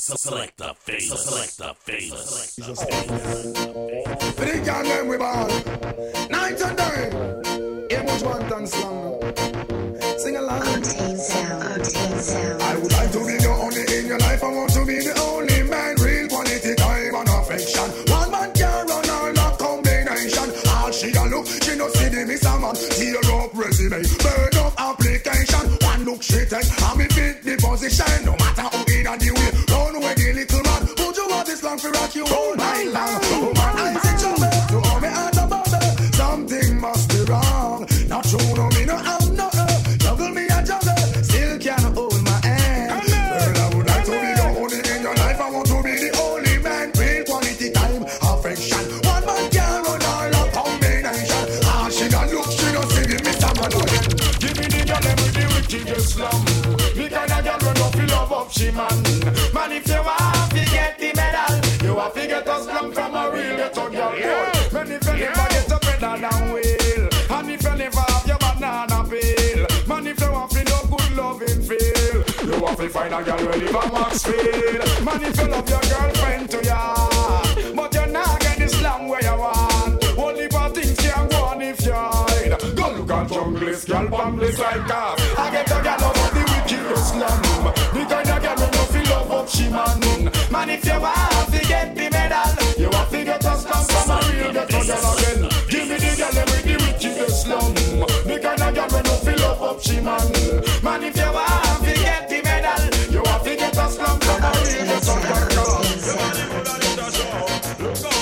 Select the face. Select the face. Select the face. Big young man we ball. Night and day. It was one dance long. Sing along. Octane sound. Octane sound. I would like to be the only in your life. I want to be the only man. Real quality time and affection. One man can run all that combination. All she a look, she no see the miss a man. Tear up resume, burn up application. One look she take, and me fit the position. No matter how it and the way. For rock you all night long. Oh man, I said you man, you owe me out of bother. Something must be wrong. Not true, no me no have no juggle me a juggle, still can't hold my hand. Girl, I would like to be the only in your life. I want to be the only man. Real quality time, affection. One man can run all a combination. Ah, she don't look, she don't see the Mr. Manoel. Give me the girl with the wickedest slum. The kind of girl run up, you love up, she man. Man, if you want to get the medal, I figure us come from a real ghetto girl. And if you never get a better than will, and if you never have your banana peel, man, if you want to no good loving feel, you want to find a girl where live a Maxfield. Man, if you love your girlfriend to ya, but you're not getting this long where you want. Only bad things can go on if you hide. Go look at junglist, girl, bumbliss like that. I get a girl over the wicked slum. The kind of girl who no feel love up she man. Man, if you want, man, if you want to get the medal, you want to get a slump from a real son of a girl. Look how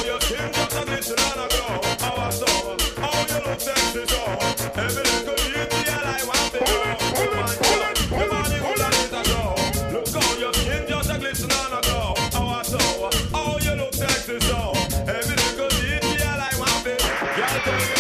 you came just a little and ago. Our soul, how you look sexy so. Every little beauty and I want to go. Hold on, hold on. Look how you came just a little and ago. Our soul, how you look sexy so. Every little beauty and I want to go.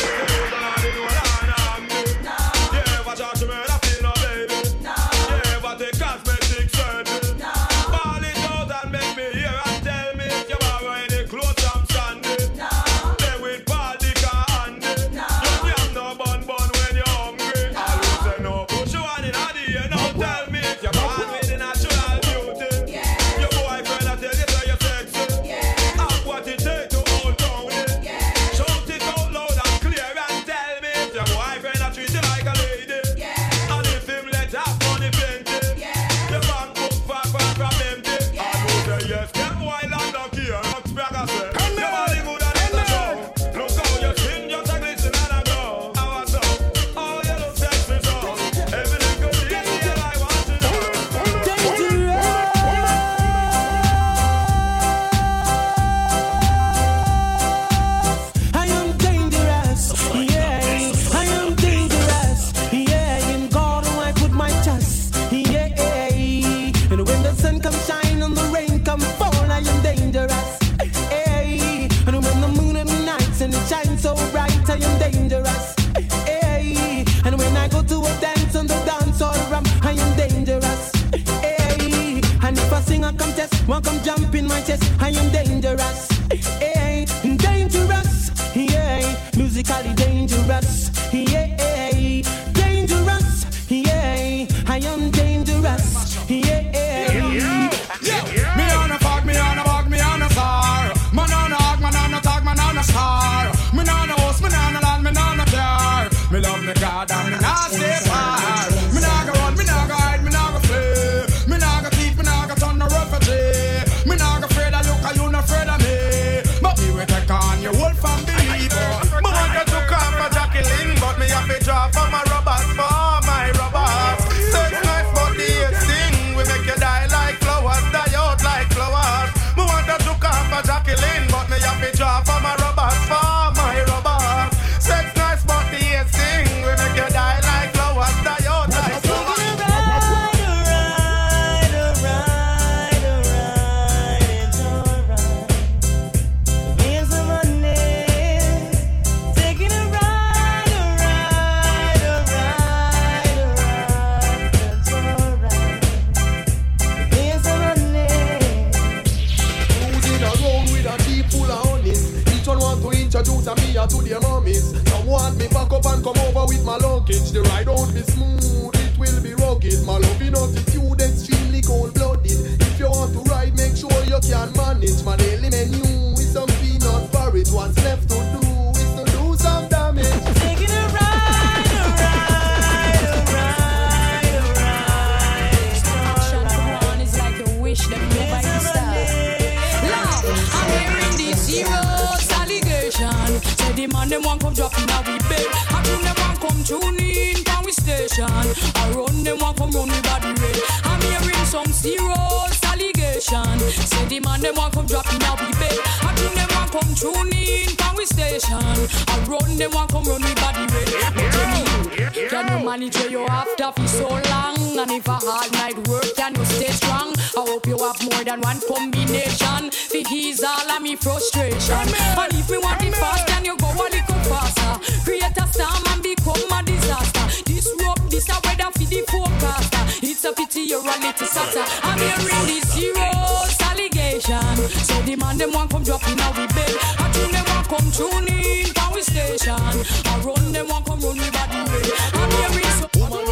Come jump in my chest, I am dangerous, hey, dangerous, yeah, musically dangerous, yeah, dangerous, yeah, I am dangerous, yeah. Me on a fog, me on a bog, me on a star, man on a hog, man on a dog, man on a star, me on a horse, me on a land, me on a car, me love me God and me not stay far, me not go run, me not go hide, me not go play, me not go keep, me not go turn the road for day. You not afraid of me, but me will take on your wolf and believer. Me want you to come for Jacqueline, but me have to draw for my robots, for my robots. Search life for the thing, we make you die like flowers, die out like flowers. Me want you to come for Jacqueline, but me have to draw for my robots, for my robots. Search life for the thing, we make you die like flowers, die out like flowers. Introduce me to their mummies. Some want me back up and come over with my luggage. The ride won't be smooth, it will be rugged. My loving attitude extremely cold-blooded. If you want to ride, make the man them want come drop in a we bed. I tune them want come tune in from we station. I run them want come run me body red. I'm hearing some serious allegation. Say the man them want come drop in a we bed. I tune them want come tune in from we station. I run them want come run me body red. Can you manage where you're after for so long? And if a hard night work, can you stay strong? I hope you have more than one combination. For ease all of me frustration. And if we want it fast, then you go a little faster. Create a storm and become a disaster. Disrupt this a weather for the forecaster. It's a pity you're a little sadder. I'm hearing these serious allegations. So the man them want come dropping out we bed. I tune them want come tune in power station. I run them want come run me by the way. I'm hearing so woman,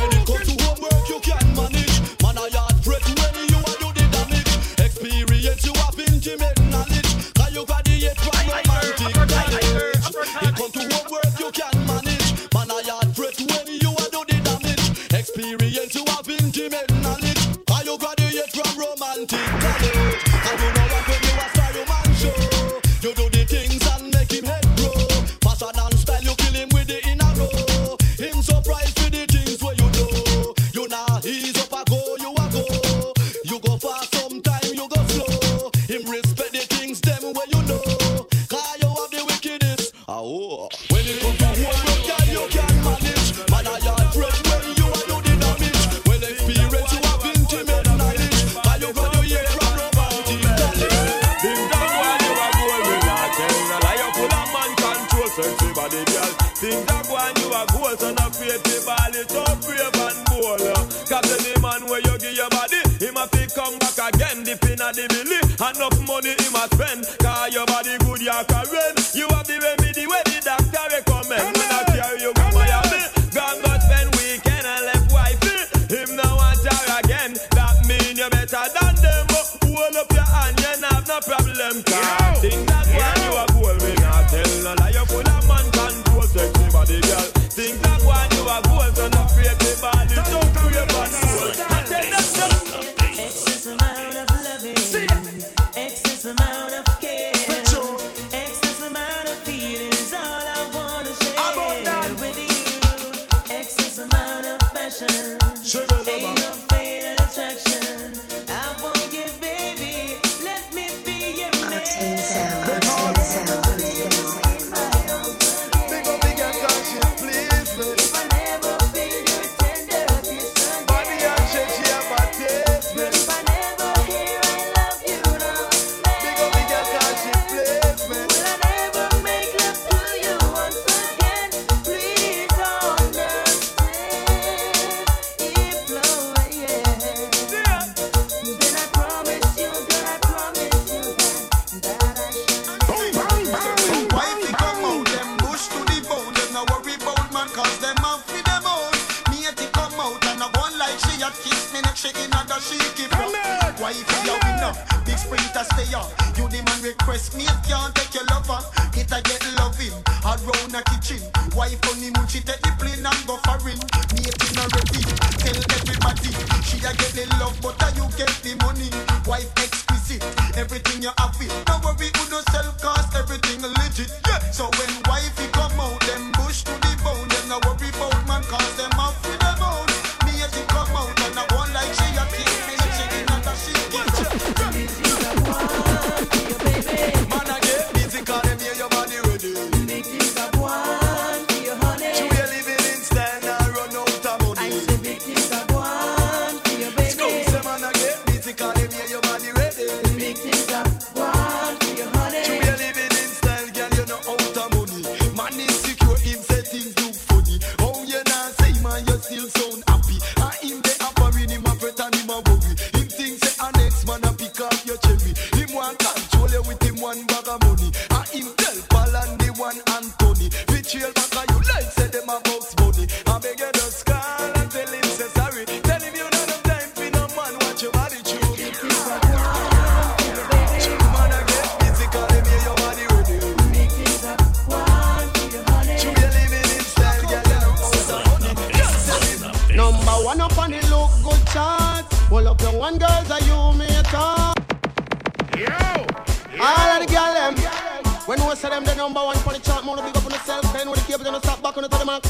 all of the girl them, When we say them the number one for the chart, more to big up on the self, then when the cable gonna stop back on the telemark.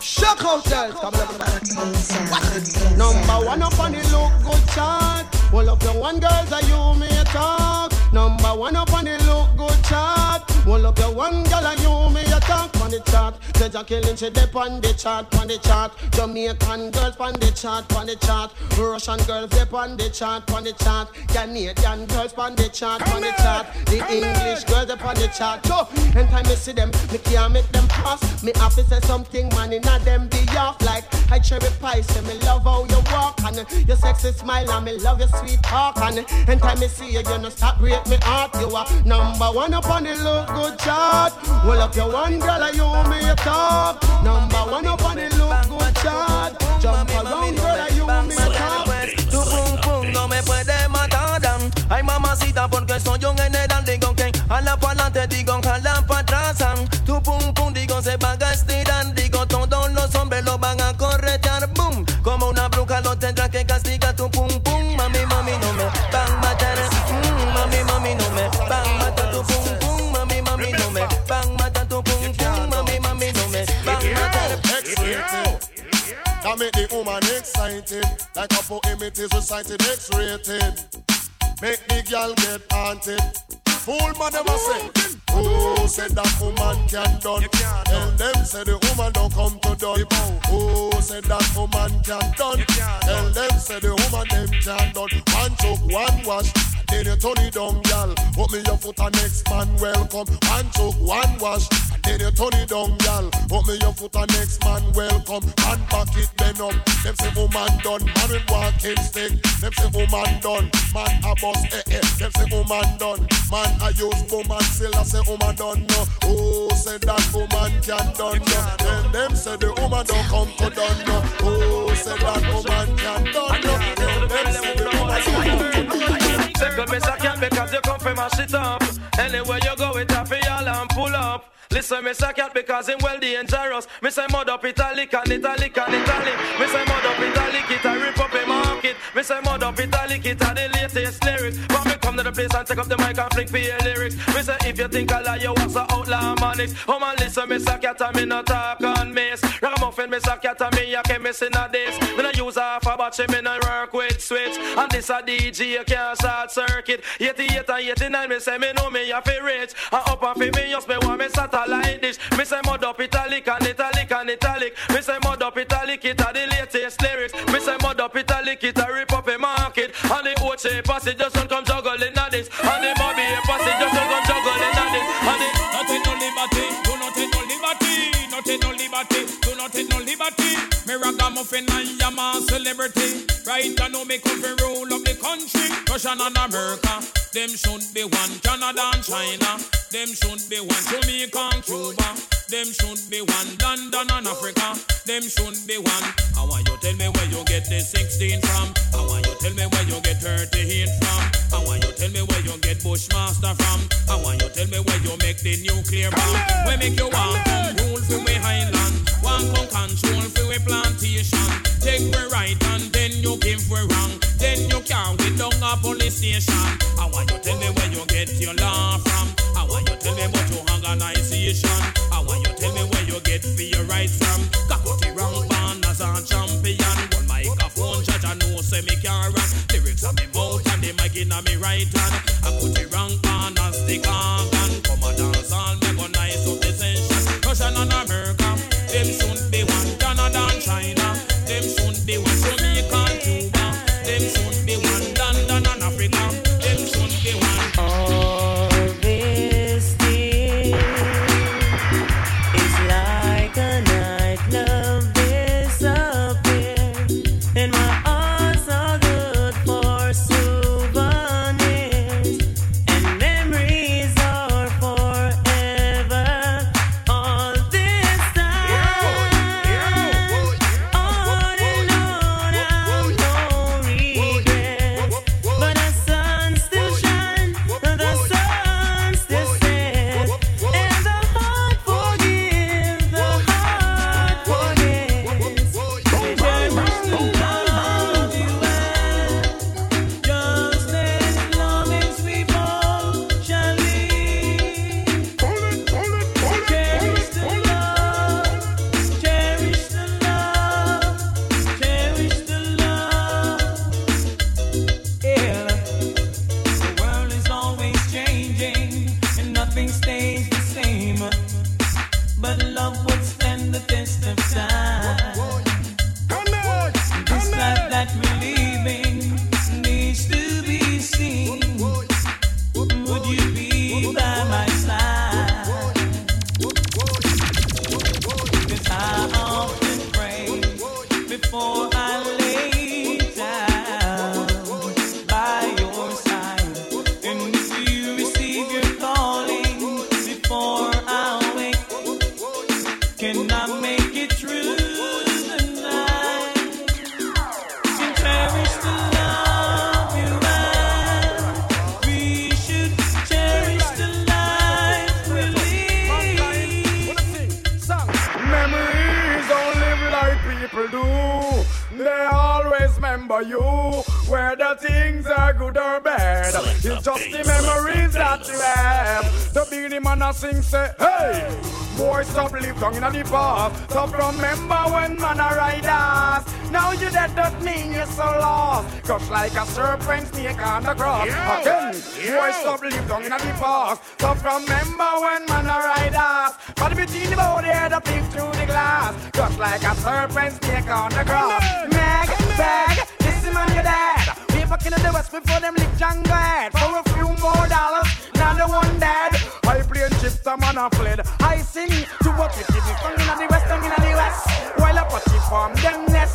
Shock hotels, come on. Number one up on the look good chart. Well up your one girls are you may talk. Number one up on the look good chart. Well up your one girl are you may talk on the chart. Said you're killing shit they on the chart, on the chart. Jamaican girls on the chart, on the chart. Russian girls they on the chart, on the chart. Canadian girls on the chart, on the chart. The English girls they on the chart. So and time I see them, me can't make them pass. Me have to say something, man. In them be off like I cherry pie, say me love how you walk and your sexy smile and me love your sweet talk and time me see you, you no stop break me heart. You are number one up on the look good chart. Well up your one girl and you me top. Number one up on the look good chart. Jump around girl and you me top. Tu pum pum no me puede matar. Ay mamacita porque soy un general. Digo que a la palante digo que a la pa' atrás. Tu pum pum digo se va a estirar. Todos los hombres lo van a corretear, boom. Como una bruja lo tendrás que castigar tu pum pum. Mami, mami, no me van a matar. Mami, mami, no me van a matar tu pum pum. Mami, mami, no me van a matar tu pum pum. Mami, mami, no me van a matar. Excited. That make the woman excited. Like a poem it is recited, X-rated. Make the girl get haunted. Fool mother was say, who said that woman can done? Tell them say the woman don't come to done. Who said that woman can done? Tell them say the woman them can done. One choke, one wash, then you turn it down, girl. Put me your foot and next man welcome. One choke, one wash, then you turn it down, girl. Put me your foot and next man welcome. And back it then up. Them say woman done, man with walking stick. Them say woman done, man a boss. Them say woman done, man. I use woman still I say woman done no. Who said that woman can done no? Then them say the woman don't come to done no. Who said that woman can done no? Then them say the woman don't come to done no. Say good miss I can't because you come from my shit up. Anywhere you go with a feel and pull up. Listen, miss I can't because I'm well dangerous. Me say mud up italic and italic and italic. Me say mud up italic it I rip up in market. Me say mud up italic it are the latest lyrics. But me come to the place and take up the mic and flick for your lyrics. Me say if you think I lie you was a outlaw manics. Oh man listen miss I can't and me no talk on miss. Ragamuffin miss I can't and me I can't miss in a days. Me no use half a battery me no work with switch. And this a DJ can't short circuit. 88 and 89 me say me know me a fi rich. And up and fi me just me want me sat. Like this, me say mud up italic and italic and italic. Me say mud up italic, it are the latest lyrics. Me say mud up italic, it are rip up a market. And the Oche passage just don't come juggling at this. And the Bobby passage just don't come juggling at this. And the nothing no liberty, do nothing no liberty, nothing no liberty, do nothing no liberty. Me ragamuffin and Yama celebrity. Right I know me come and roll up the country. Russia and America, them should be one. Canada and China, them should be one. Jamaica. Cuba, them should be one. London and Africa, them should be one. I want you tell me where you get the 16 from. I want you tell me where you get 38 from. I want you tell me where you get Bushmaster from. I want you tell me where you make the nuclear bomb. We make you one rule for we highland, one control for we plantation. Take we right and then you give we wrong. Then you can't get down a police station. I want you tell me where you get your law from. I want you tell me what you organization. I want you tell me where you get for your rights from. Kakuti round band as a champion. One microphone judge and no semi-carat. Lyrics on me mouth and the mic in me right hand. I put the round band as the organ. Come and dance all me go nice up the session. Russian and America, them soon be one. Canada and China, them soon be one. Jamaica and Cuba, them soon be one. London and Africa, them soon be one. for you, whether things are good or bad. It's just the memories that you have. The beginning man a sing say, hey, boy, stop live down in the past. Stop remember when man a ride us. Now you dead, that mean you're so lost. Cause like a serpent snake on the cross. Yo, again, boy, stop live down in the past. Stop remember when man a ride us. But between the body and the peep through the glass. Cause like a serpent snake on the cross. Meg, bag, this is man your dad. We fucking in the West before them lick Django head. For a few more dollars, now the one dead. I play and chips, a man a fled. I sing to what it is. Song in the West, song in the West. While a party form, them nest,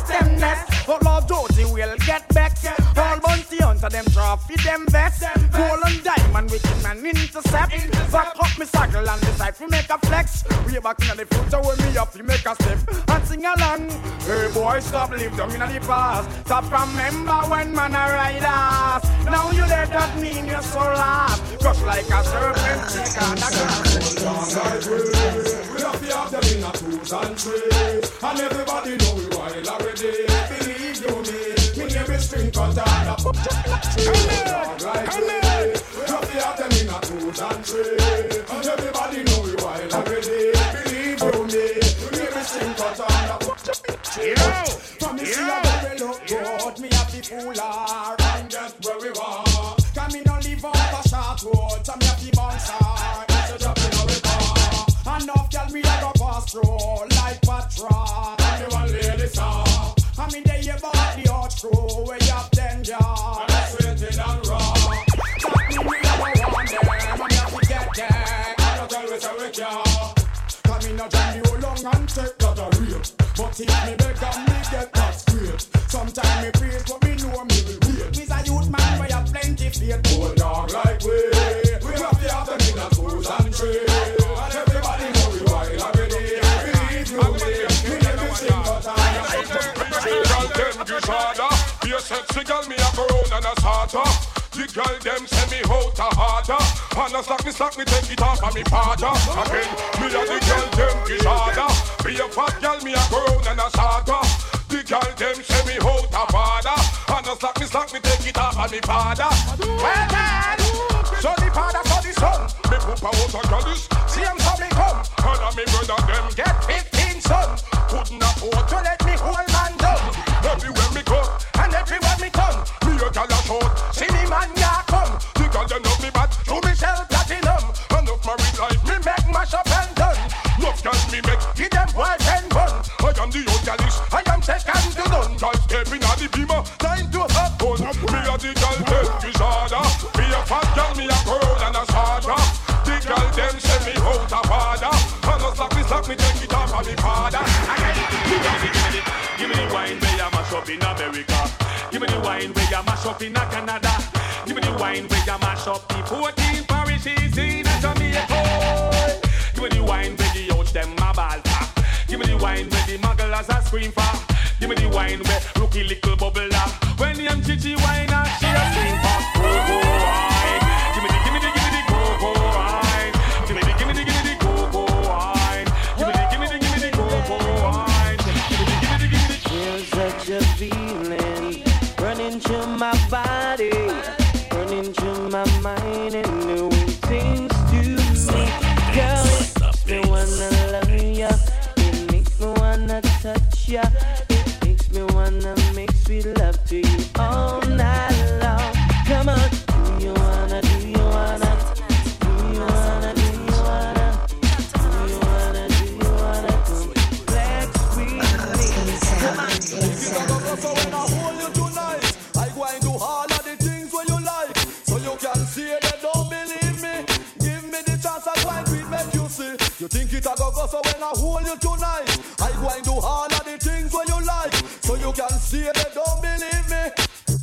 but Lord Josie will get back. All bounty hunter, them trophy, them vest. Gold and diamond, wicked man intercept. Back up me circle and decide we make a flex. We back in the future when me up, we make a step and sing along. Hey boy, stop live down in the past. Stop remember when man a ride us. Now you let that mean you're so lost. Cause like a serpent, take on a grass. We have the after in a twos and threes, and everybody know we wild already. Believe you me, we never string cut out a we have the after in a twos and threes, and everybody know we wild already. Believe you me, we never string cut out a from me see a very low road, me a people are, and that's where we were. Come in on the a short road, some happy bouncer. Enough y'all me like a pass through, like Patra. And the one lady saw I mean they about the hot crew, way up danger. And that's waiting and raw. That mean we never want them, and we have to get there. I don't tell we say we care. Come in a jam you long and take that a real. But if me beg and me get that straight. Sometimes me praise but me know me will wait. Me's a youth man where you plenty faith. Old dog like we have the afternoon and tools and trade. Be a sexy girl, me a grown and a starter. The girl them send me out a harder. And a slack me take it off of me father. Again, me a the girl them get harder. Be a fat girl, me a grown and a starter. The girl them send me out a father. And a slack me take it off of me father. Well then, so the father for the son. Me poop out a chalice, see him so me come. And a me brother them get 15 son. Couldn't afford to let me hold man down. Everywhere me go, and everywhere me come, me a gal a shout, see me man ya come. The gal dem love me bad, show me sell platinum. Enough married life, me make mash up and done. Enough gal me make, give them boyfriend bun. I am the old galish, I am second to none. Gal step inna the beamer, time to have fun. Me a the gal dem disorder, me a fat gal, me a girl and a sarja. The gal dem send me out a father, and a slack me take it off of me father. Give me the wine where you mash up in America. Give me the wine where you mash up in Canada. Give me the wine where you mash up the 14 parishes in Jamaica. Give me the wine where the youth them a ball for. Give me the wine where the mugglers a scream for. Give me the wine where rookie little bubble up. When the MGG wine and she a scream for. Go-go wine. Give me the go-go wine. Give me the go-go wine. Give me the go-go wine. Such a feeling running through my body, running through my mind, and new things to me. Girl, it makes me wanna love ya. It makes me wanna touch ya. It makes me wanna make sweet love to you all night long. Come on, do you wanna? Do you wanna? Do you wanna? Do you wanna? Do you wanna? Do you wanna? Flex with me. So when I hold you tonight, I go and do all of the things where you like. So you can see they don't believe me. Give me the chance I go and do it, make you see. You think it a go-go, so when I hold you tonight, I go and do all of the things where you like. So you can see they don't believe me.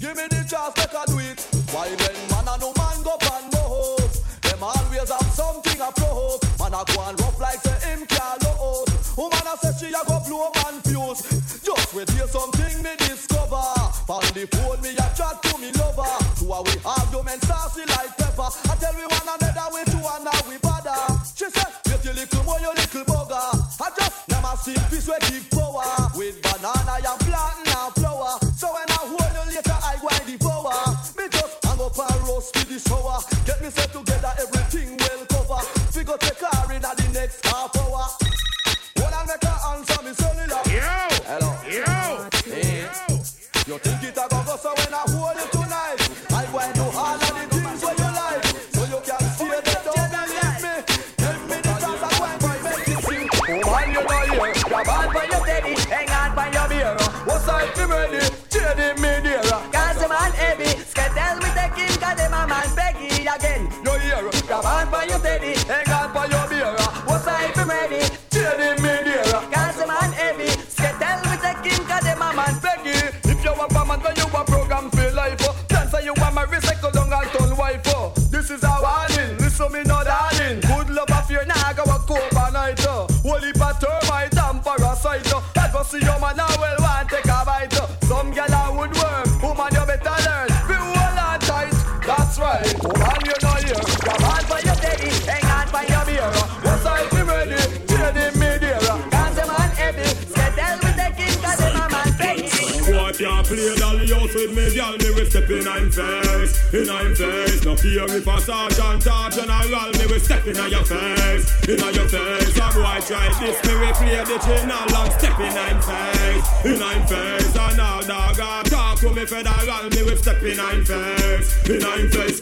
Give me the chance I can do it. Why when man and no man go pan no hope, them always have something I pro. Man I go and rough like say him can't load. Woman I say she a go blow man fuse. Just wait till something me discover. On the phone me a chat to me lover. To how we argument saucy like pepper. I tell we one another way to and now we bother. She said, wait till little more you little bugger. I just never see peace we give power. With banana and planting and flower. So when I hold you house to the shower. Get myself together, everything well cover. We go take her in at the next half hour. When I make her answer me cellular. Yo! Hello. Yo! Hey. Yo. You think it a go go, so when I hold you tonight, I want to all of the things where you like. So you can see it, don't leave me. Help me the chance I want to make it sing. Oh man, you know you, you're bad for your daddy, hang on by your beer. What's up, you ready? Jaded me dear. Cause the man heavy, scandal with the king, cause the man beggy again. No hear, you're bad for your daddy, hang on by your beer. What's up, you ready? Jaded me dear. Cause the man heavy, scandal with the king, cause the man beggy. You a man when you a program for life, oh. Cancer you a my recycle down and turn wife, oh. This is a warning, listen me no darling. Good love of your naga a cope a night, oh. Holy termite and parasite, oh. I go see your man now well want take a bite, oh. Some girl a woodworm, woman you better learn. Be all and tight, that's right. Woman you know you, come on by your daddy, hang on by your beer, oh. What's up you ready, daddy me dear, oh. Cause the man heavy, settle with the king cause the man man pay. I can't play dolly house with me, girl. Me will step in I'm face, in I'm face. No fear if a sergeant or general. Me will step in your face, in your face. A boy try this, me will play the chain all long. Step in I'm face, in I'm face. And all dog I talk to me federal. Me will step in I'm face, in I'm face.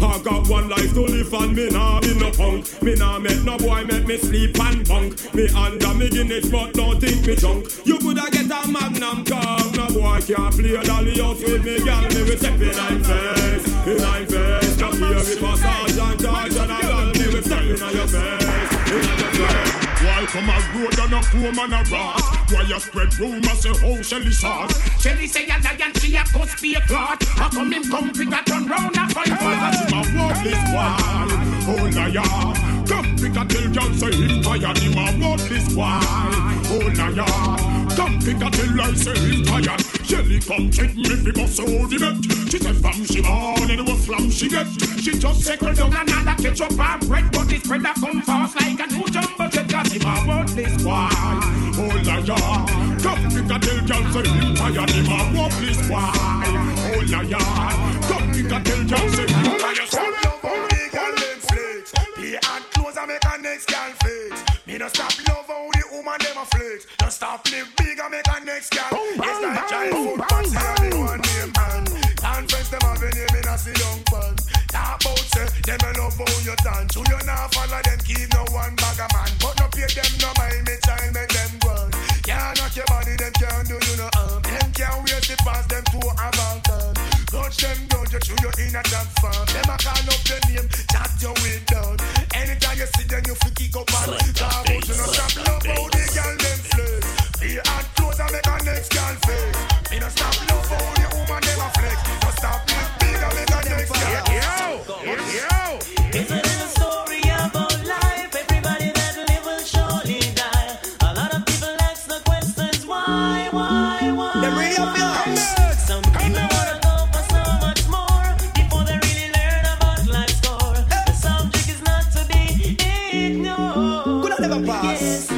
I got one life to live and me nah be no punk. Me nah make no boy make me sleep and bunk. Me under me Guinness but don't think me drunk. You coulda get a magnum car. No boy can't play a dolly out with me, girl. Me will step in I'm face, in I'm face. No fear if a sergeant or general. Me will step in your face, in your face. Why come a road and a poor man a rat? Why you spread rumors say how Shelly shot? Shelly say a lion, she a cuss be a clot. How come him come pick a turn round and fight? Why him a walk this wall? Oh liar, come pick a tell girl say him tired. Him a walk this wall. Oh liar. Come pick up till I say him tired. Shelly come check me because so the bet. She said fam she born and it was flam she get. She just second down another ketchup and bread. But this bread that come fast like a new jumbo jet. Cause him a want this wine. Oh la ya. Come pick up till girl say him tired. Him a want this wine. Oh la ya. Come pick up till girl say him tired. Come love how the girl them flakes. Play and close and make a next girl face. Me no stop love how the woman them a flakes. No stop live and make a next girl. It's like child food, but see how they want them man. And friends them have a name in a see young man. Talk about say, them a love how you dance. Who you not follow them, keep no one bag a man. But no pay them no mind, me child make them run. Can't knock your body, them can't do you no harm. Them can't wait to pass them to a mountain. Touch them down, you through your inner damn farm. Them a call up your name, chat your way down. Anytime you see them, you feel kick up and talk about you no stop love how they girl them flex. He had clothes and make a next girl face. Me no stop love for the woman never flex. No stop this big and make a next girl. Yo! It's a little story about life. Everybody that live will surely die. A lot of people ask the questions why? They bring up your hands. Some people wanna go for so much more before they really learn about life's core. The subject is not to be ignored. Could I never pass? Yes.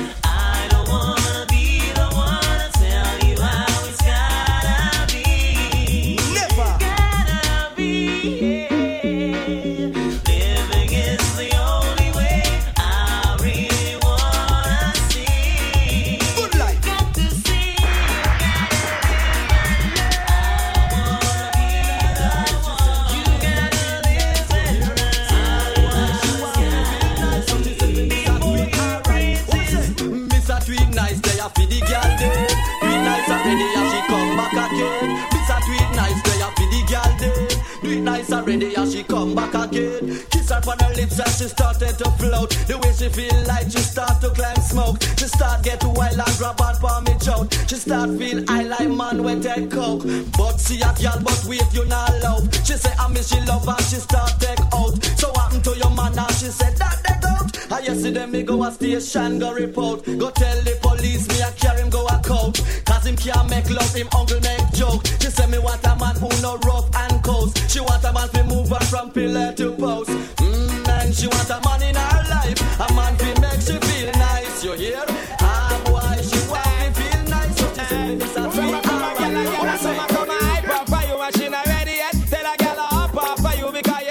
Already as she come back again. Kiss her on her lips and she started to float. The way she feel like she start to climb smoke. She start get wild and grab out for me joke. She start feel I like man with a coke. But see a girl but wait you not love. She say I miss she love and she start take out. So happen to your man and she said that they don't. I you see them me go a station go report. Go tell the police me I carry him go a coat. Cause him can't make love him uncle make joke. She say me want a man who no rough and coast. She want a man we move her from pillar to post. And she wants a man in her life. A man we make she feel nice. You hear? Ah boy, she want me feel nice. So she say this a free man. When a summer come a hype up for you and she not ready yet. Tell a girl up for you because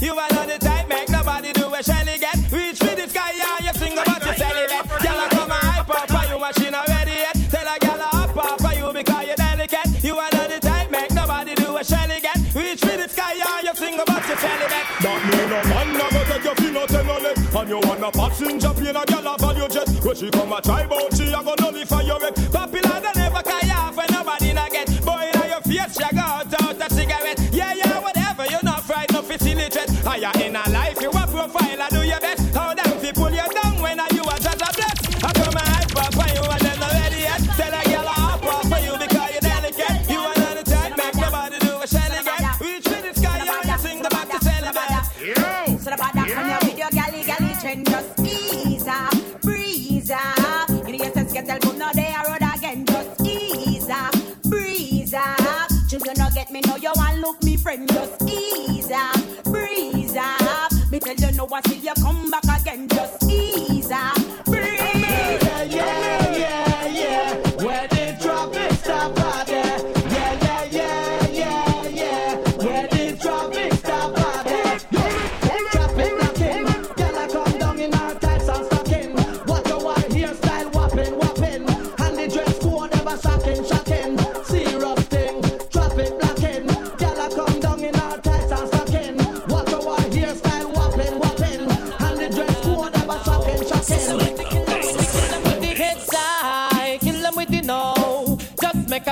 You are not the type, make nobody do a shelly get. Reach for the sky, yeah, you sing about your celibate. Gyal, come and hype up for you, and she not ready yet. Tell a gyal up for you because you're delicate. You are not the type, make nobody do a shelly get. Reach for the sky, yeah, you sing about your celibate. That mean no man no go take your feet no ten no left, and you wanna pass in Japan a gyal up on your jet. When she come a try bout, she a go nullify your wreck. Popular than ever, cause you have and nobody not get. Boy, now your face, she go out a cigarette. Yeah, yeah, whatever, you're not fried, no facilitated. Are you in a life, you a profile, I do your best. How them fi pull you down when you a just a bless? I come and hype up for you and them already yet. Tell a girl I hop up for you because you're delicate. You are the type, make nobody do a shell again. Reach for the sky, you and sing the back to celebrate. You! So the bad act on your video, galley, galley trend, just ease up, breeze up. You know your sense get album, now they are road again, just ease up, breeze up. Children don't get me, now you want look me friend, just ease up, breeze up. Me tell you no one till you come back again, just ease up, breeze up. Yeah, yeah, yeah, yeah. Where the traffic stop out there. Yeah, yeah, yeah, yeah, yeah. Where the traffic stop out there. Traffic knocking, girl I come down in our tights and stocking. What you want here, style whopping, whopping. And the dress code ever shocking, shocking. Serious thing. A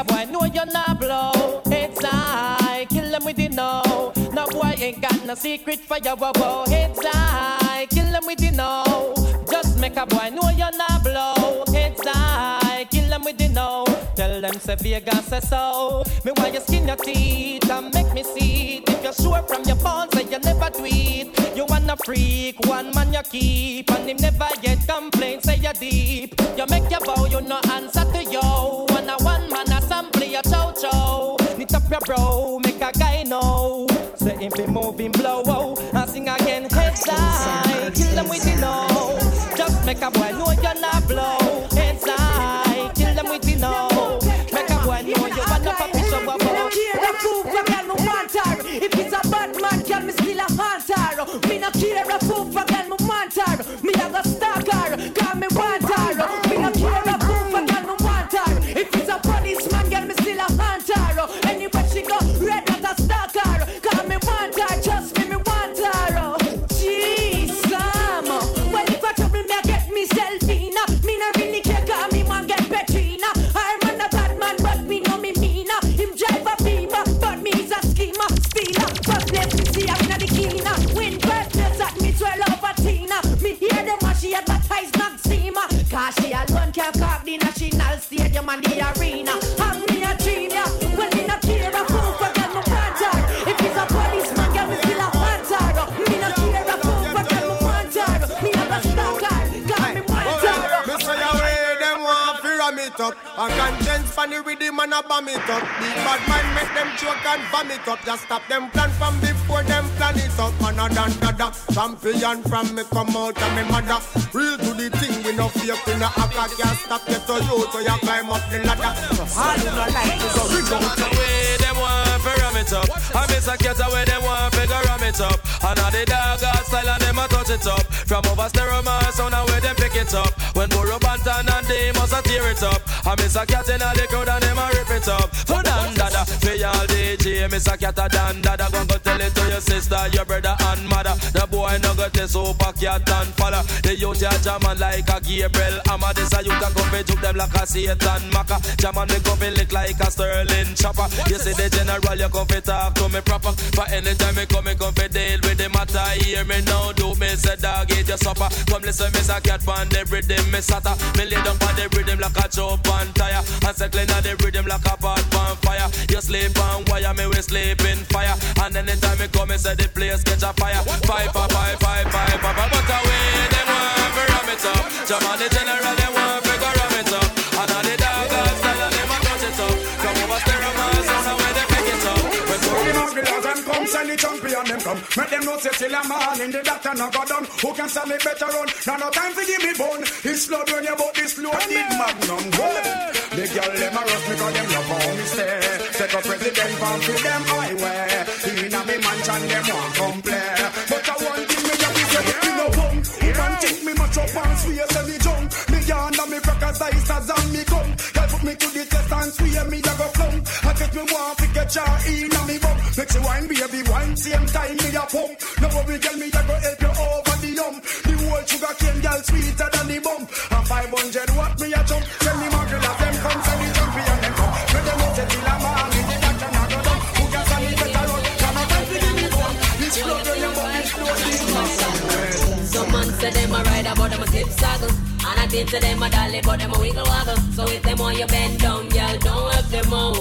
boy, no, you're not blow. It's I kill them with the know. No boy ain't got no secret for your woe. It's I kill them with the know. Just make a boy, no, you're not blow. It's I kill them with the know. Tell them say Vegas say so. Me why you skin your teeth and make me see it. If you're sure from your phone say you never tweet. You wanna freak, one man you keep, and him never yet complain say you deep. You make your bow, you no answer to yo. Wanna one man assembly a chow chow. Knit up your bro, make a guy know. Say him be moving blow oh, and sing again. Heads high, kill them with the know. Just make a boy know you're not blow. Heads high, kill them with the know. If it's a bad man, can me still a hunter? Me no kill a fool for girl, me want her. Me a go stalk her, cause me want her. Me no kill a fool for girl, me want her. If it's a policeman, girl, me still a hunter. Anywhere she go, red not a stalker, cause me want her. Trust me, me want her. Jeez, well if I trouble me, I get myself in. Me no really care, cause me man get Petrina. I'm not a bad man, but me know me mean. Him drive a beamer, but me is a schemer. When birthdays at me 12 over Tina, me hear them as she advertise Maxima. Cause she alone can carve the national stadium and the arena. I'm me a dream, yeah. Well, me not care a fool for them no hunter. If it's a policeman, girl, me still a hunter. Me not care a fool for them no hunter. Me have a stalker, got me hunter. Me say away them want to ram it up. And conscience funny with them and a bomb it up. The bad man make them choke and vomit up. Just stop them plan from before them plan it up. Another dada, champion from me come out of me mother. Real to the thing, we no fear in a haka. Can't stop you to you, so you climb up the ladder. All you no like is a rebound. Get away, them want to ram it up. I miss a get away, them want to ram it up. And all the dog got style and them a touch it up. From over Steromar, so now where them pick it up. When Borough Bantan and they must a tear it up. I miss a cat in all the crowd and them a rip it up. For dan dada, for y'all DJ, miss a cat a dan dada. Gon' go tell it to your sister, your brother and mother. The boy no got this hope a cat and fella. The youth a jamming like a Gabriel Amma. This a youth a coffee juke them like a Satan Maka. Jamming the coffee lick like a Sterling chopper. You see the general, you coffee talk to me proper. For any time me come, me coffee deal with the matter. Hear me now, do me say dog eat your supper. Come listen, miss a cat pan the rhythm, miss satta. Me lay down pan the rhythm like a chop and tire. And say clean on the rhythm like a pot pan fire. You sleep on wire, me we sleep in fire. And anytime me come, me say the place catch a fire. Five, but away, they want to ram it up. Jam on the general, they want to go ram it up. And all the dog style, they want to touch it up. Come over, stare at my house, and where they pick it up. When them come, send the champion, them come. Make them know, say, till a man in the doctor, no go down. Who can sell it better on? Now no time to give me bone. It's slow down, you bought this slow, need magnum. The girl, them a rush, because them love how me stay. Take a president, bound to them highway. Even a me mansion, them want to complain. jaw in a me bum. Make you wine, baby, wine, same time me a pump. Now what we tell me that go help you over the yum. The whole sugar cane, girl, sweeter than the bum. And 500 watt me a jump. Tell me my girl, them come, send me jump, me and them come. Let them know that the lama and me, the doctor not go down. Who can send me better road? Come on, time to give me one. This blood on your body, this blood. Some man say them a ride about them a zip saddle. And I did to them a dolly, but them a wiggle waggle. So if them on you bend down, y'all don't help them all.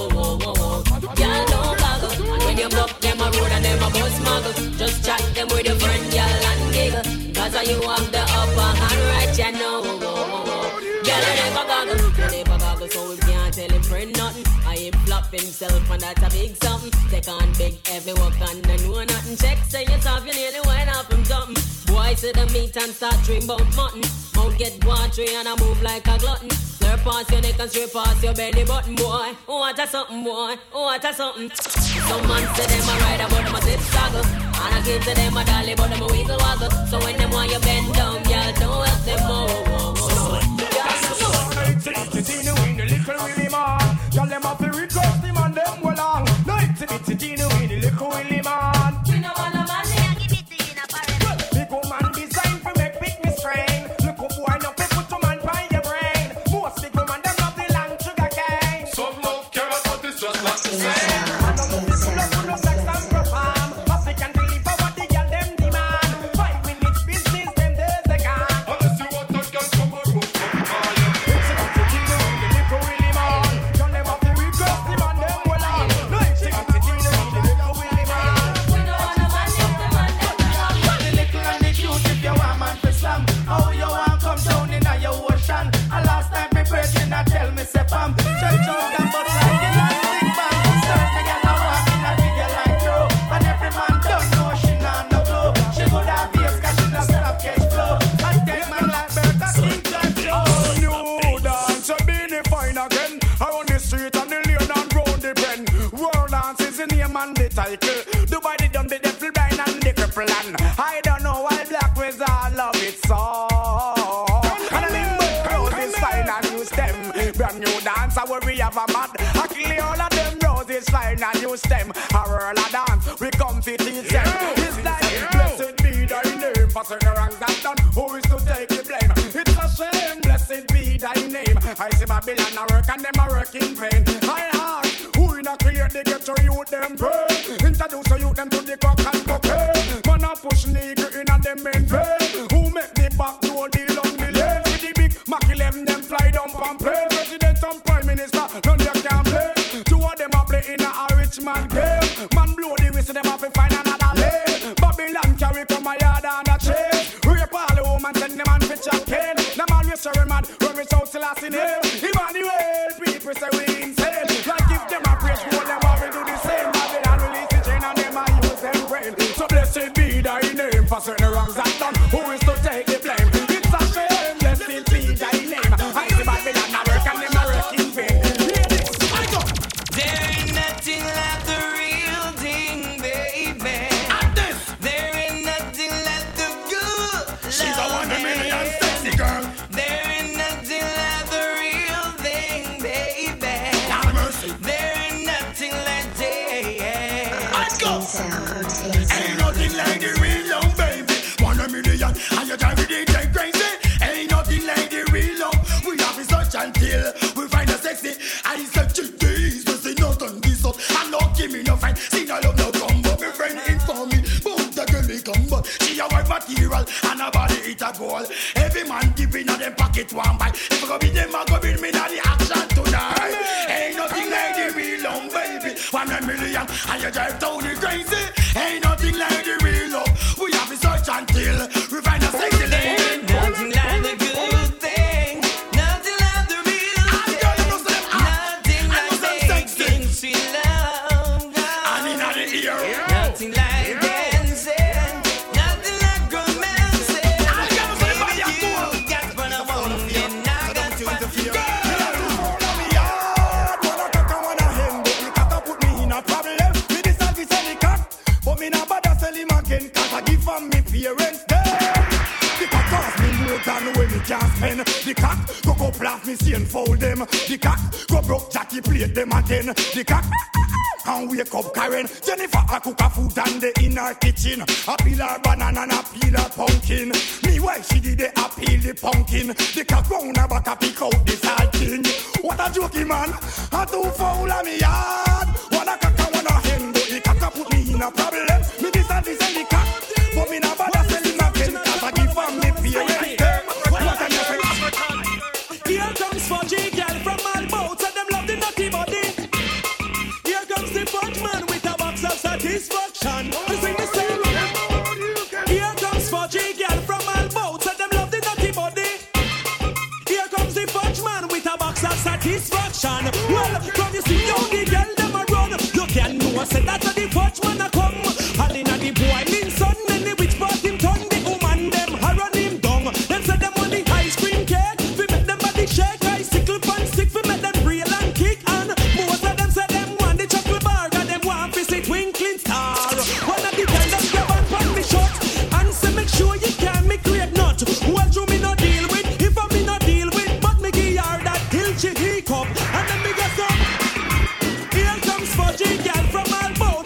Y'all don't boggle. And when you buck them a road and them a bus muggle, just chat them with your friend, y'all and giggle. Cause all you have the upper hand right, you know. Y'all never goggle, never goggle, so we can't tell him friend nothing. I ain't flop himself and that's a big something. Take on big every walk and I know nothing. Check, say you top, you nearly went off from something. Boy, sit the meat and start dream about mutton. Mouth get watery and I move like a glutton. Slurp past your neck and straight past your belly button, boy. Oh, what a something, boy. Oh, what a something. Some man say them a ride about them a zip struggle. And I give to them a dolly but them a wiggle waggle. So when them want you bend down, y'all don't help them more. Y'all don't little Willie man. Y'all them up to request him and them go long. No, it's a bit Gino with the little Willie man. We no want a man, we give it to you in a parent. Big old man designed for make big me strain. Look up why no people to man by your brain. Most big man, them love the long sugar cane. Some love carrots, but it's just not the same. I don't know people love who love sex and perform. But they can deliver what they get them demand. 5 minutes business, them days they gone. Unless you want to get some more room, come on. It's a bit Gino with the little Willie man. Y'all them up to request him and them go long. No, it's a bit Gino with the little Willie man. We don't want a man, if the man get the long. But the little and the cute, if you want man for slam. How you want come down in a your ocean. And last time me virgin, I tell me say fam. Church out and bust like the last thing man. Start the girl a walk in a video like you. And every man don't know she not no blow. She could have face cause she not stop cash flow. And tell man like Bertha King James Jones. New dance, a beanie fine again. Around the street and the lane and round the bend. World dance is the name and the title. Dubai the dumb, the devil blind and the cripple and I don't know why black wizard love it so. And I mean but clothes is fine and use them. Brand new dance, I worry have a mad. I kill all of them roses fine and use them. A world of dance, we come to teach them. It's like blessed be thy name for certain wrongs that done. Who is to take the blame? It's a shame, blessed be thy name. I see Babylon a work and them a work in vain. I heart, who in a clear they get to you them brain. Introduce you them to the cock and cocaine. Man a push nigga in a them main vein. Who make the back door the long the lane? See the big Mac 11 them fly down and play. President and Prime Minister, none you can play. Two of them a play in a rich man game. Man blow the whistle, them have to find another lane. Babylon carry come a yard and a chain. Rape all the woman, send them and pitch a cane. Them all we sorry man, when we shout till I see name. Emmanuel, people say we insane. Like give them a fresh roll, them all we do the same. Babylon release the chain and them a use them brain. So blessed be thy name for certain wrongs that done. Who is to take the blame? It's a shame, blessed be thy name. I see Babylon a work and them a work in vain. Hear this, I go. There ain't nothing like the real thing, baby. And this, there ain't nothing like the good. She's a one in a million sexy girl. There ain't nothing like the real thing, baby. Not a mercy. There ain't nothing like that. I go. Ain't nothing like the real love, baby. 1 million, and you drive it like crazy. Ain't nothing like the real love. We have research until we find the sexy. I said she days, we say not on this up. And no give me no fight. See I love no combo. My friend inform me, boom, the girl will come, but she a white material and her body hit a goal. Every man give in a them pocket one bite. If I go with them, I go with me now the action tonight. Ain't nothing like the real love, baby. 1 million, and you drive down the crazy. Ain't nothing like the real love. We have to search until we find a sexy lady. Nothing like the good thing. Nothing like the real thing. Nothing like the things we love. And in the ear. Nothing like dancing. Nothing like romancing. Baby, you got what I want and I got what you got. Parents there. The cock cost me more than when me can't spend. The cock go blast me see and fold them. The cock go broke Jackie plate them again. The cock and wake up Karen. Jennifer a cook a food and the inner kitchen. A peel her banana and a peel her pumpkin. Meanwhile she did the a peel the pumpkin. The cat round her back a pick out the sardine. What a jokey man, a too foul a me yard. One a cock and one a hen, but the cock a put me in a problem. Me this and this and the cock, but me not bother selling a pen. Cause I give them the parents them. What a difference. Here comes Fudgy girl from Malbout, and them love the nutty body. Here comes the fudge man with a box of satisfaction. They sing the same. Here comes Fudgy girl from Malbout, and them love the nutty body. Here comes the fudge man with a box of satisfaction. Well, come you see how the girl them a run. You can know say that to the fudge man a come. All in a the boiling sun, many witch brought him ton. The woman them a run him down. Them said them on the ice cream cake. We make them body shake, icicle fun stick. We make them reel and kick and most of them said them want the chocolate bar and them want to see twinkling star. One of the time them get back on me shot and say make sure you can make great nut. Well, you me no deal with, if I me no deal with, but me give her that till she hiccup and then me get up. Here comes Fudgy girl from Malbout.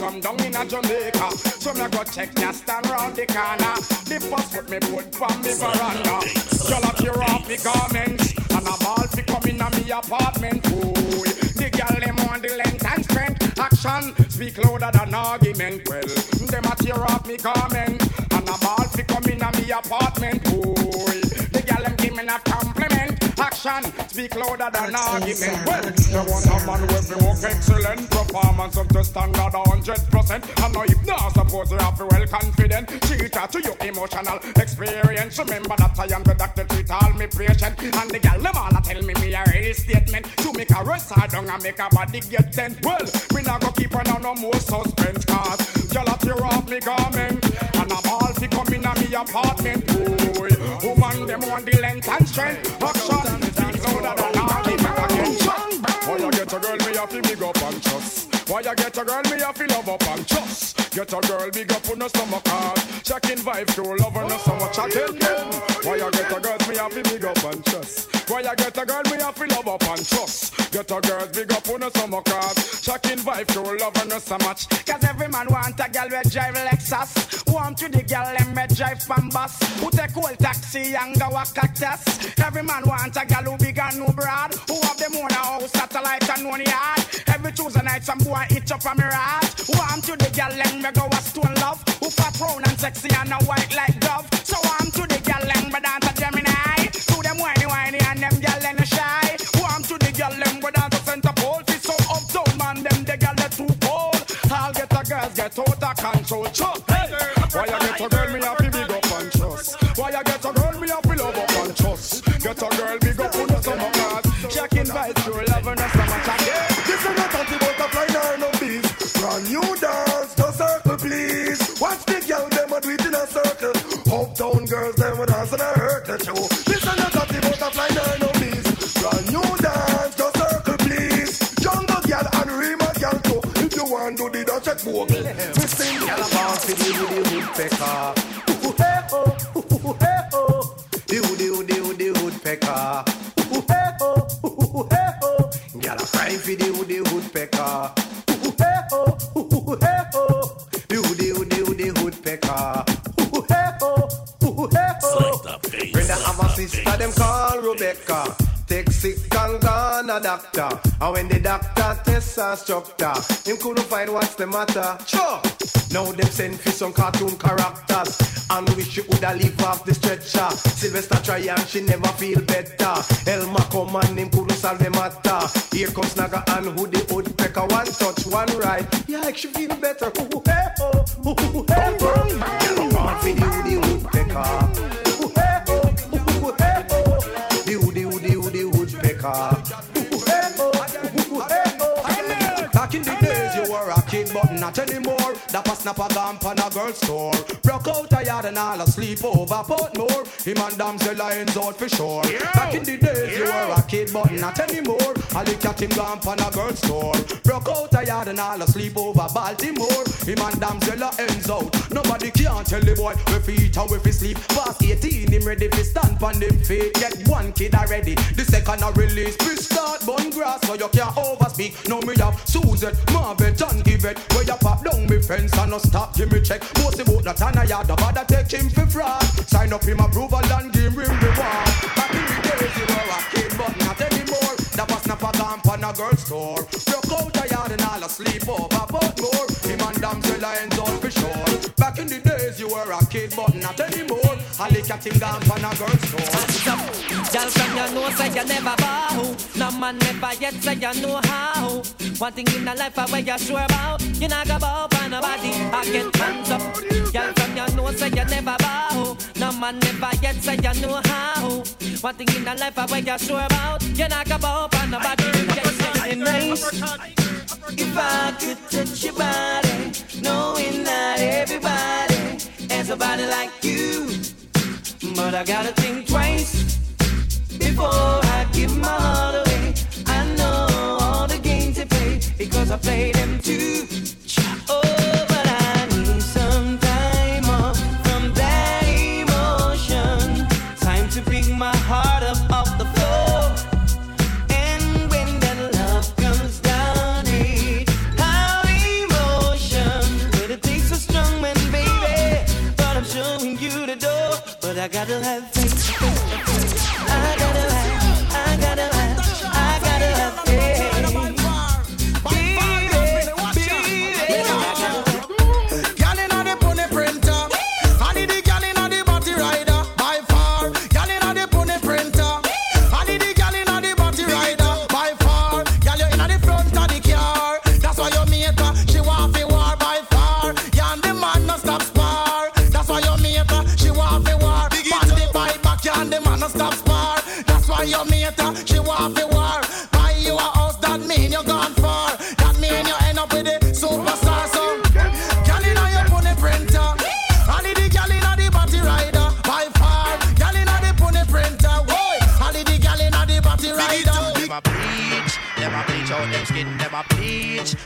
Come down in a Jamaica, so me go check ya stand round the corner. The first foot me put from me veranda. Y'all a tear off me garments, and a ball fi come in a me apartment. Ooh, the girl them on the length and strength. Action speak louder than argument. Well, them a tear off me garment, and a ball fi come in a me apartment. Ooh, the girl them give me a compliment. Action speak louder than argument. Well, the one man with me work excellent, performance up to standard 100%. And now if not suppose you have well confident, cheater to your emotional experience. Remember that I am the doctor, treat all me patient. And the gal them all a tell me a real statement. To make a rest I don't and make a body get sent. Well, we not go keep on no more suspense, cause y'all a tear off me garment, and a ball fi come in a me apartment. Boy, woman them want the length and strength. Action why you get a girl, me a feel love up and trust. Get a girl, big up on the summer card. Checking vibes to love on the summer chatting. Why you get a girl, me a feel big up and trust. Why you get a girl, me a feel love up and trust. Get a girl, big up on the summer card. Checking vibes to love on the summer. Cause every man want a girl with drive Lexus. Want to the girl, them with drive Pambas. Who take old taxi and go a cactus. Every man want a girl who big and no broad. Who have them own a house, satellite and one yard. Every Tuesday night, some boy itch up a mirage. Warm to the gal and me go a stone love. Who fat round and sexy and a white like dove. So warm to the gal and me down to Gemini. To them whiny whiny and them gal and shy. Warm to the gal and go down to center pole. See some uptown man, them the gal they too cold. I'll get a girl, get out of control. Chuck, hey. Why you get a girl, me have to big up and trust. Why you get a girl, me have to love up and trust. Get a girl, big up on the summer cars. Checking vibes through love and a summer chat. New dance, no circle please. Watch the girl, them a do it in a circle. Uptown girls, them a dance and a hurt the show. Listen to the butterfly, there no peace. Brand new dance, no circle please. Jungle girl and Rima girl too. If you want to do the Dutch at Bogle. We sing girl about the woodpecker. Ooh hey oh, the woodpecker. Ooh hey oh, girl a cry for the woodpecker. Sister them call Rebecca. Take sick and gone a doctor. And when the doctor tests her structure, him couldn't find what's the matter. Sure. Now them send for some cartoon characters. And wish she woulda leave off the stretcher. Sylvester try and she never feel better. Elma come and him couldn't solve the matter. Here comes Naga and who the woodpecker. One touch, one ride. Yeah, like she feel better. Ooh, hey, oh, ooh, hey, oh. Can't feed you the woodpecker. Back in the days you were rocking, but not anymore. That pass snap a gun pan a girl's store. Broke out a yard and all a sleep over Portmore. Him and damsel lions out for sure. Yo, back in the days you were a kid but not anymore. I look at him gone pan a girl's store. Broke out a yard and all a sleep over Baltimore. Him and damsel ends out. Nobody can tell the boy we feet how we sleep. Past 18 him ready to stand pan them feet. Get one kid already. The second I release please start bun grass so you can't overspeak. No me have Susan, Marvin, John Givett. Where you pop down me fence and no stop Jimmy check. Most about that and I had a bother take him for fraud. Sign up him approval and give him reward. Back in the days you were a kid but not anymore. That was snap a gun on a girl's store. Broke out a yard and all a sleep over Portmore. Him and damsel ends up for sure. Back in the days you were a kid but not anymore. I lick at him down on a girl's store. Y'all from your nose say you never bow. No man never yet say you know how. One thing in the life where you're sure about. You not go bow by nobody. I get hands up. Y'all from your nose say you never bow. No man never yet say you know how. One thing in the life where you're sure about. You not go bow by nobody. It's nice if I could touch your body, knowing not everybody has a body like you. But I gotta think twice before I give my heart away. I know all the games they play because I play them too. Oh, but I need some time off from that emotion. Time to pick my heart up off the floor. And when that love comes down, it how emotion. But it takes a strong man, baby. Thought I'm showing you the door, but I gotta have faith.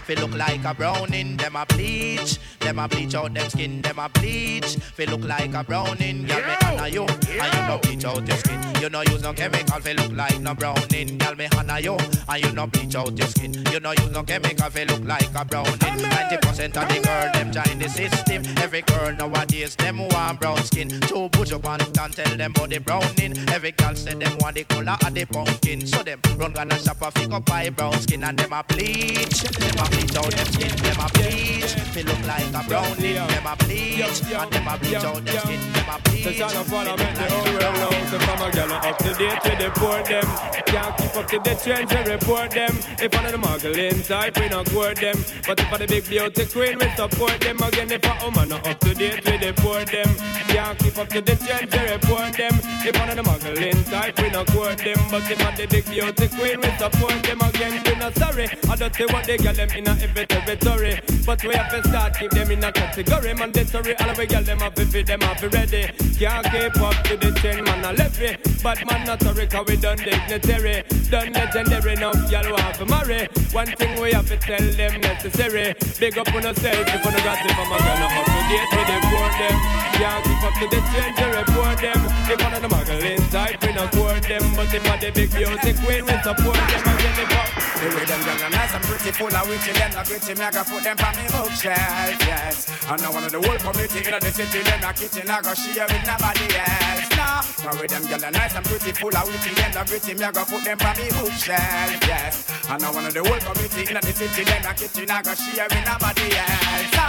They look like a browning, them a bleach. Them a bleach out them skin, them a bleach. They look like a browning, girl, me honor you. And you no bleach out your skin. You no use no chemical, they look like no browning, girl, me honor you. And you no bleach out your skin. You no use no chemical, they look like a browning. 90% of the girl, them join the system. Every girl nowadays, them want brown skin. Two push up and can't tell them about the browning. Every girl said them want the color of the pumpkin. So them run gonna shop a figure by brown skin. And them a bleach, them a bleach. Out them skin, them a bleach. They look like a brownie, them a bleach. And them a bleach out them skin, them a bleach. They tryna follow me the whole world out. So from a girl up to date with the poor them. Can't keep up to the trends, we report them. If I'm the muggling type, we don't court them. But if I'm the big beauty queen, we support them. Again, if I'm a not up to date with the poor them. Can't keep up to the trends, we report them. If I'm the muggling type, we don't court them. But if I'm the big beauty queen, we support them. Again, we not sorry. I don't say what they got them in every territory, but we have to start keep them in a category. Mandatory, all of we girl them have to feed them have to ready. Can't keep up to the chain, man a levy. But man not sorry, cause we done dignitary, done legendary. Now y'all have to marry. One thing we have to tell them necessary. Big up on ourselves, if on the gossip, I'm a girl up to date with them for them. Can't keep up to the chain, to report them. If one of the muggle inside, we not court them. But if I the big music queen, we support them and get it up. The way them girls are nice and pretty, full of witches. Them not gritty, me I got put them for me bookshelf, yes. And now one of the whole community in the city, them not kitchen, I got share with nobody else, no. Now with them girl are nice and pretty, full of witty, them not gritty, me I got put them for me bookshelf, yes. And now one of the whole community in the city, them not kitchen, I got share with nobody else, no.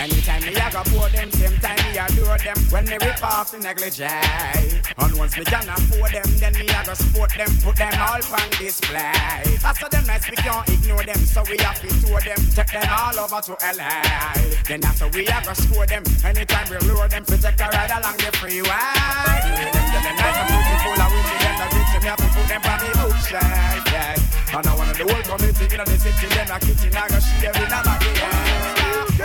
Anytime me I got pour them, same time me I do them. When me rip off the negligee, and once me can afford them, then me I got support them, put them all on display. After them nights we can't ignore them, so we have to tour them, take them all over to LA. Then after we have to score them, anytime we lure them, protect a ride along the freeway. Them nice and beautiful, I wish them the rich, and we have to put them on the bookshelf, yeah. And I want the whole community in the city, then I kitchen, I got shit, every night I get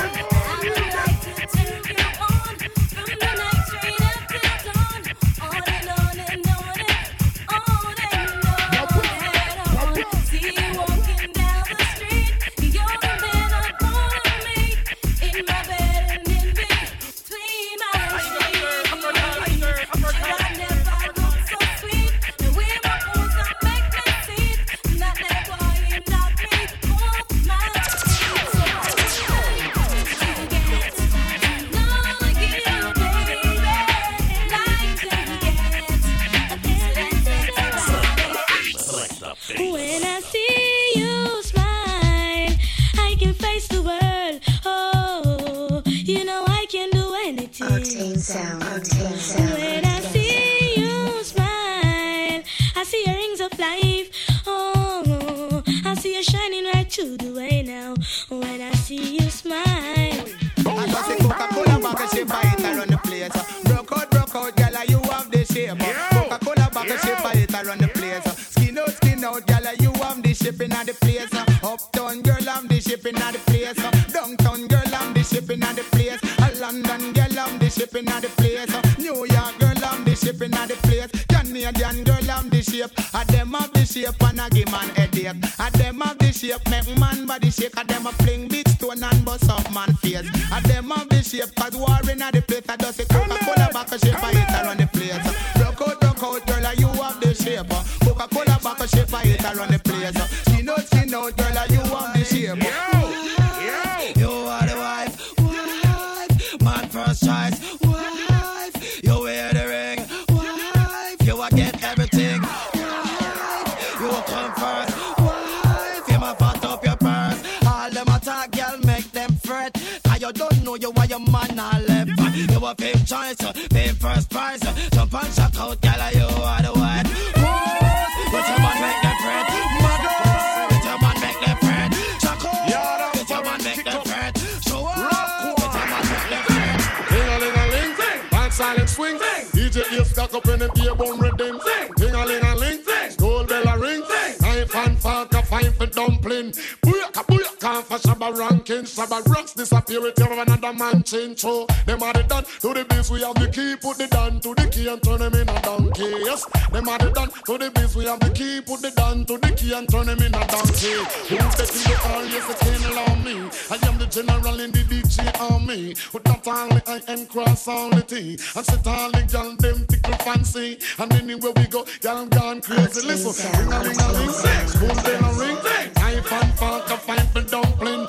So them are the done to the biz, we have the key, put the down to the key and turn them in a donkey. Yes, them are the done to the biz, we have the key, put the down to the key and turn them in a donkey. Who's taking the all? Yes, the king on me. I am the general in the DJ army. With not only I am cross all the tea. And sit all the girl, them tickle fancy. And anywhere we go, y'all gone crazy. Listen, ring a ring a ring, who's been a ring? I find funk, I find for dumpling.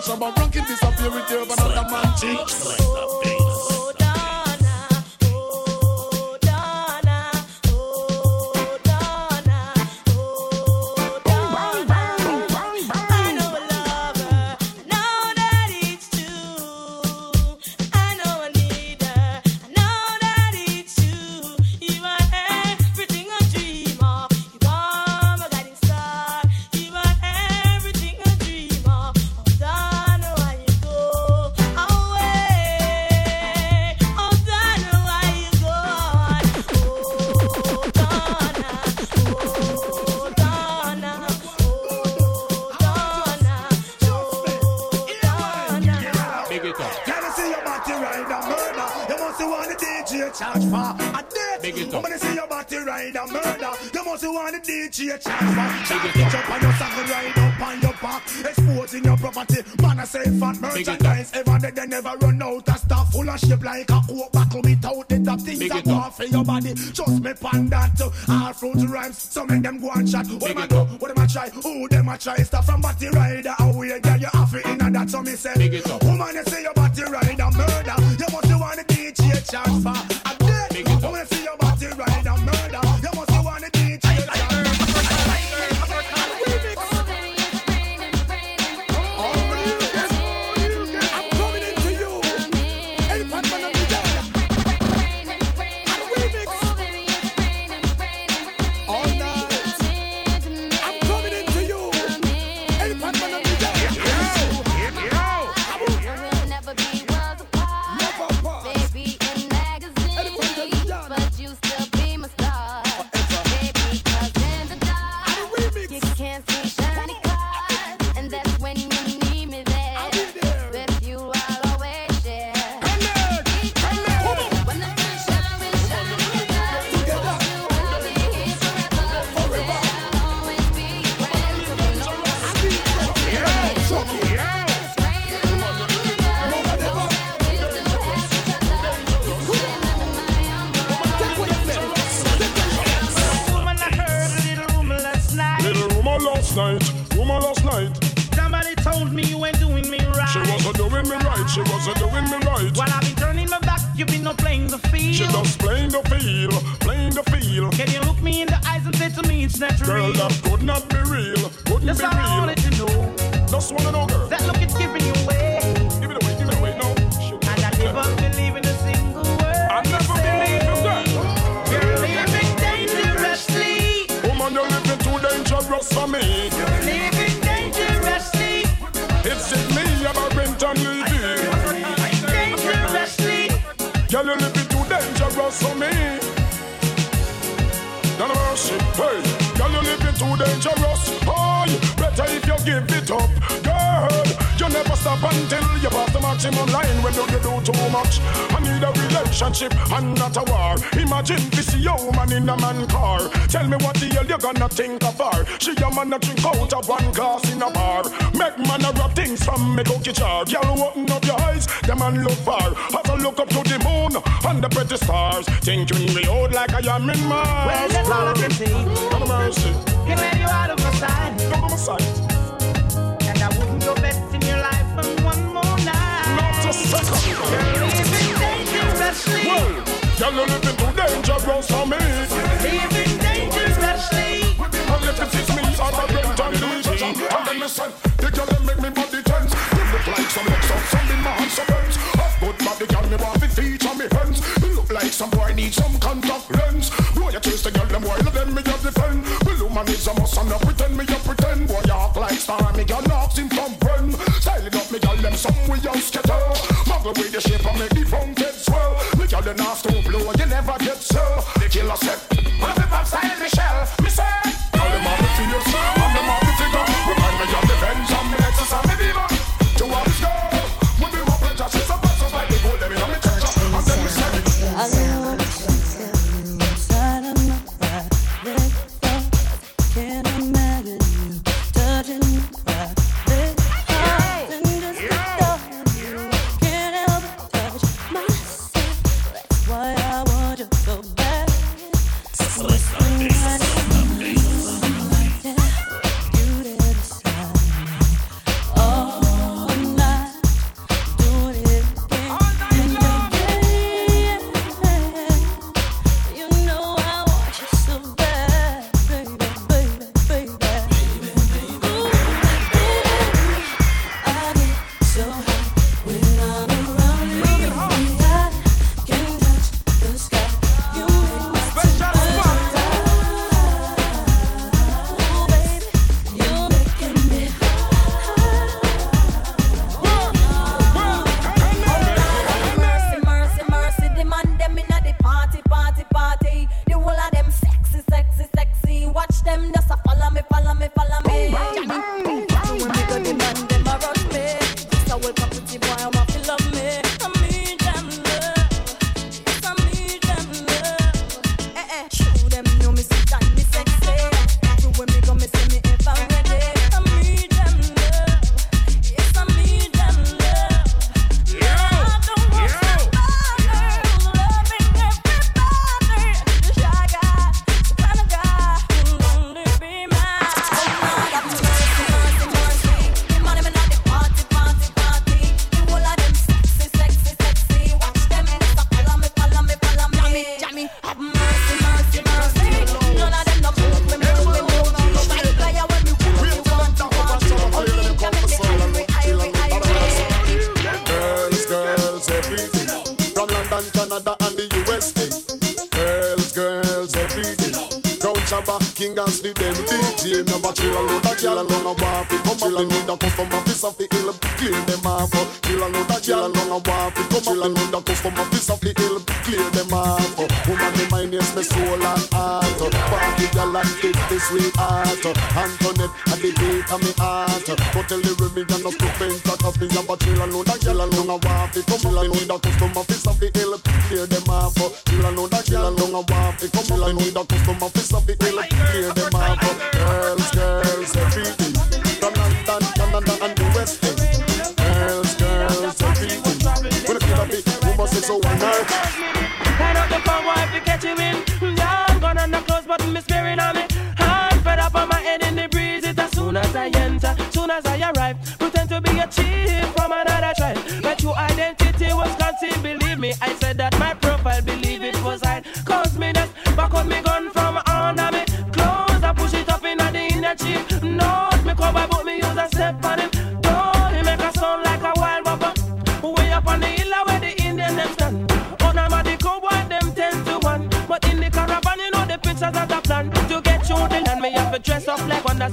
Some rocket disappear with you, but not the man cheeks. Just me pan that all fruit rhymes, so make them go and chat. What am I do? What am I try? Who them I try? Stuff from Batty Rider, how we get you off it in that. So me say, woman, you say your Batty Rider murder. You must you want to teach your chance for a day. Woman, you say your Batty Rider murder. You must you want to teach your chance for a day. I'm coming into you. Anyone gonna be there? you been no playing the field. She just playing the field, playing the field. Can you look me in the eyes and say to me it's not real? Girl, that could not be real, couldn't that's be real. That's all I wanted to know. Just wanna know, girl. That look is giving you away. Give it away, give it away, no. Should and I never believe in a single word. I never believe in that. You're living dangerously. Woman, you're living too dangerous for me. You're living dangerously. It's in me, I'm a rent on you. Girl, you're living too dangerous for me. Don't worship, hey. Girl, you're living too dangerous. Oh, better if you give it up. Girl, you never stop until you pass the maximum line. When you do too much, I need a relationship and not a war. Imagine this woman in a man car. Tell me what the hell you're gonna think of her. She a man that drink out of one glass in a bar. Make man a rub things from me cookie jar. Girl, open up your eyes, the man look far. Have a look up to the moon and the pretty stars. Thinking me old like I am in Mars. Well, that's all I can see. Don't mercy. Can let you out of my sight. Out of my sight. And I wouldn't go best in your life for one more night. Not a second. You're living dangerously. Well, you're living too dangerous for me. You're living dangerously. And if it is me, I'm a great time to eat. And then listen, the girl that make me body tense. You look like some legs up, some in my hands, some friends. I've got body girl, me want to feature me friends. You look like some boy need some contact lens. Boy, you chase the girl, them while them me just defend. Man is a must and I pretend, me a pretend. Boy, you act like star, me girl knocks him from friend. Styling up me girl, them some way you scatter. Muggle with the shape and make the phone get swell. Me girl, the nasty blow, you never get so. The killer said, what if I'm styling Michelle? Me say, all them are the fears, I'm the market figure. Remind me of the friends, I'm the exes, I'm the diva. To all this girl, we be more pleasure. She's a person like the gold, them in my treasure. And then we said it. I know what you said inside of my body. Can't imagine you touching me like this. I'm just a you. Can't help but touch myself. That's why I want you so bad. So let's go like that. You did decide me all night. Doing it again. You know I want you so bad, baby. That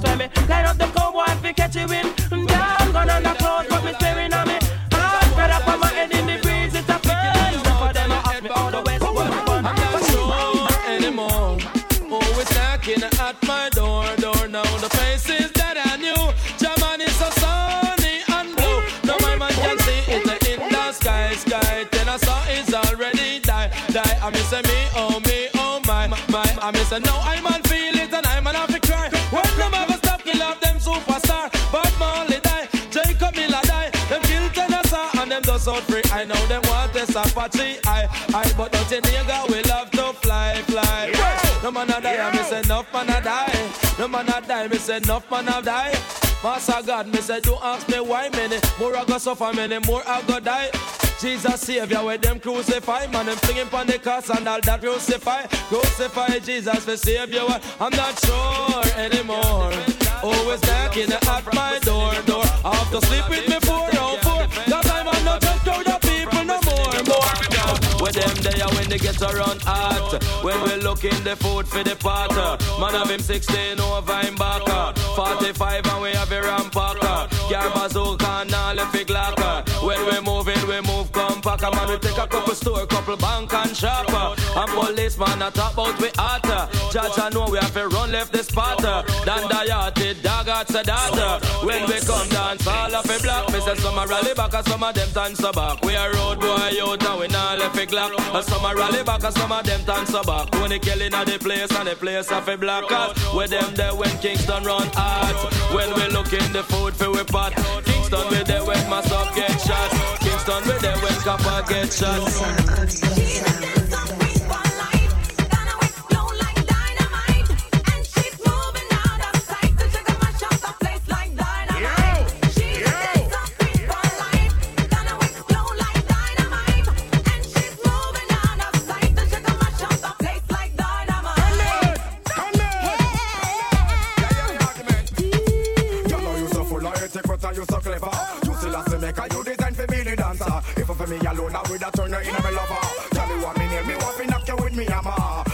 that's why me line up the combo and fi catch you in. Down gone on the clothes, but me staring at me. I spread up on my head in the breeze, it's a burn. For them I ask me all the west world. I'm not sure anymore. Always knocking at my door. Now the faces that I knew. Jaman is so sunny and blue. Now my man can see it in the sky. Then I saw it's already die. I miss me, oh me. I miss it now, I'm on feel it and I'm on have to cry. When them ever stop, kill off them superstar. But Marley die, Jacob Miller die. Them kill Tennessee and them does out free. I know them want this Apache, I but don't you nigga, we love to fly. Yeah. No man a die, yeah. I miss enough man a die. No man a die, miss enough man a die. Master God, me say, don't ask me why. Many more I go suffer, many more I go die. Jesus Savior, with them crucify, man, them flinging pon the cross and all that crucify Jesus for Savior. I'm not sure anymore. Always knocking at my door. I have to sleep with me 4 on 4. 'Cause I'm not just crowd of people no more. With them there when they get around hot. When we looking the food for the pot. Man of him 16 over him back. 45 and we have a rampacker. Garbazooka and all the fig locker. When we moving, we move. Come man, we take a couple store, couple bank and shop. And policeman a top out with art. Judge I know we have to run left this spot. Dan Dayati, dog at Sadat. When we come dance, all of a block. Me say some a rally back and some of them dance back. We a road boy out and we not left a glock. And some a rally back and some of them dance back. When they killing at the place and the place of a black out. With them there when Kingston run art. When we look in the food for we pot. Kingston with there when myself get shot. Kingston with there when cop I get shot. Me alone, I would have turned her in a lover. Tell me what me need, me want me knock you with me hammer.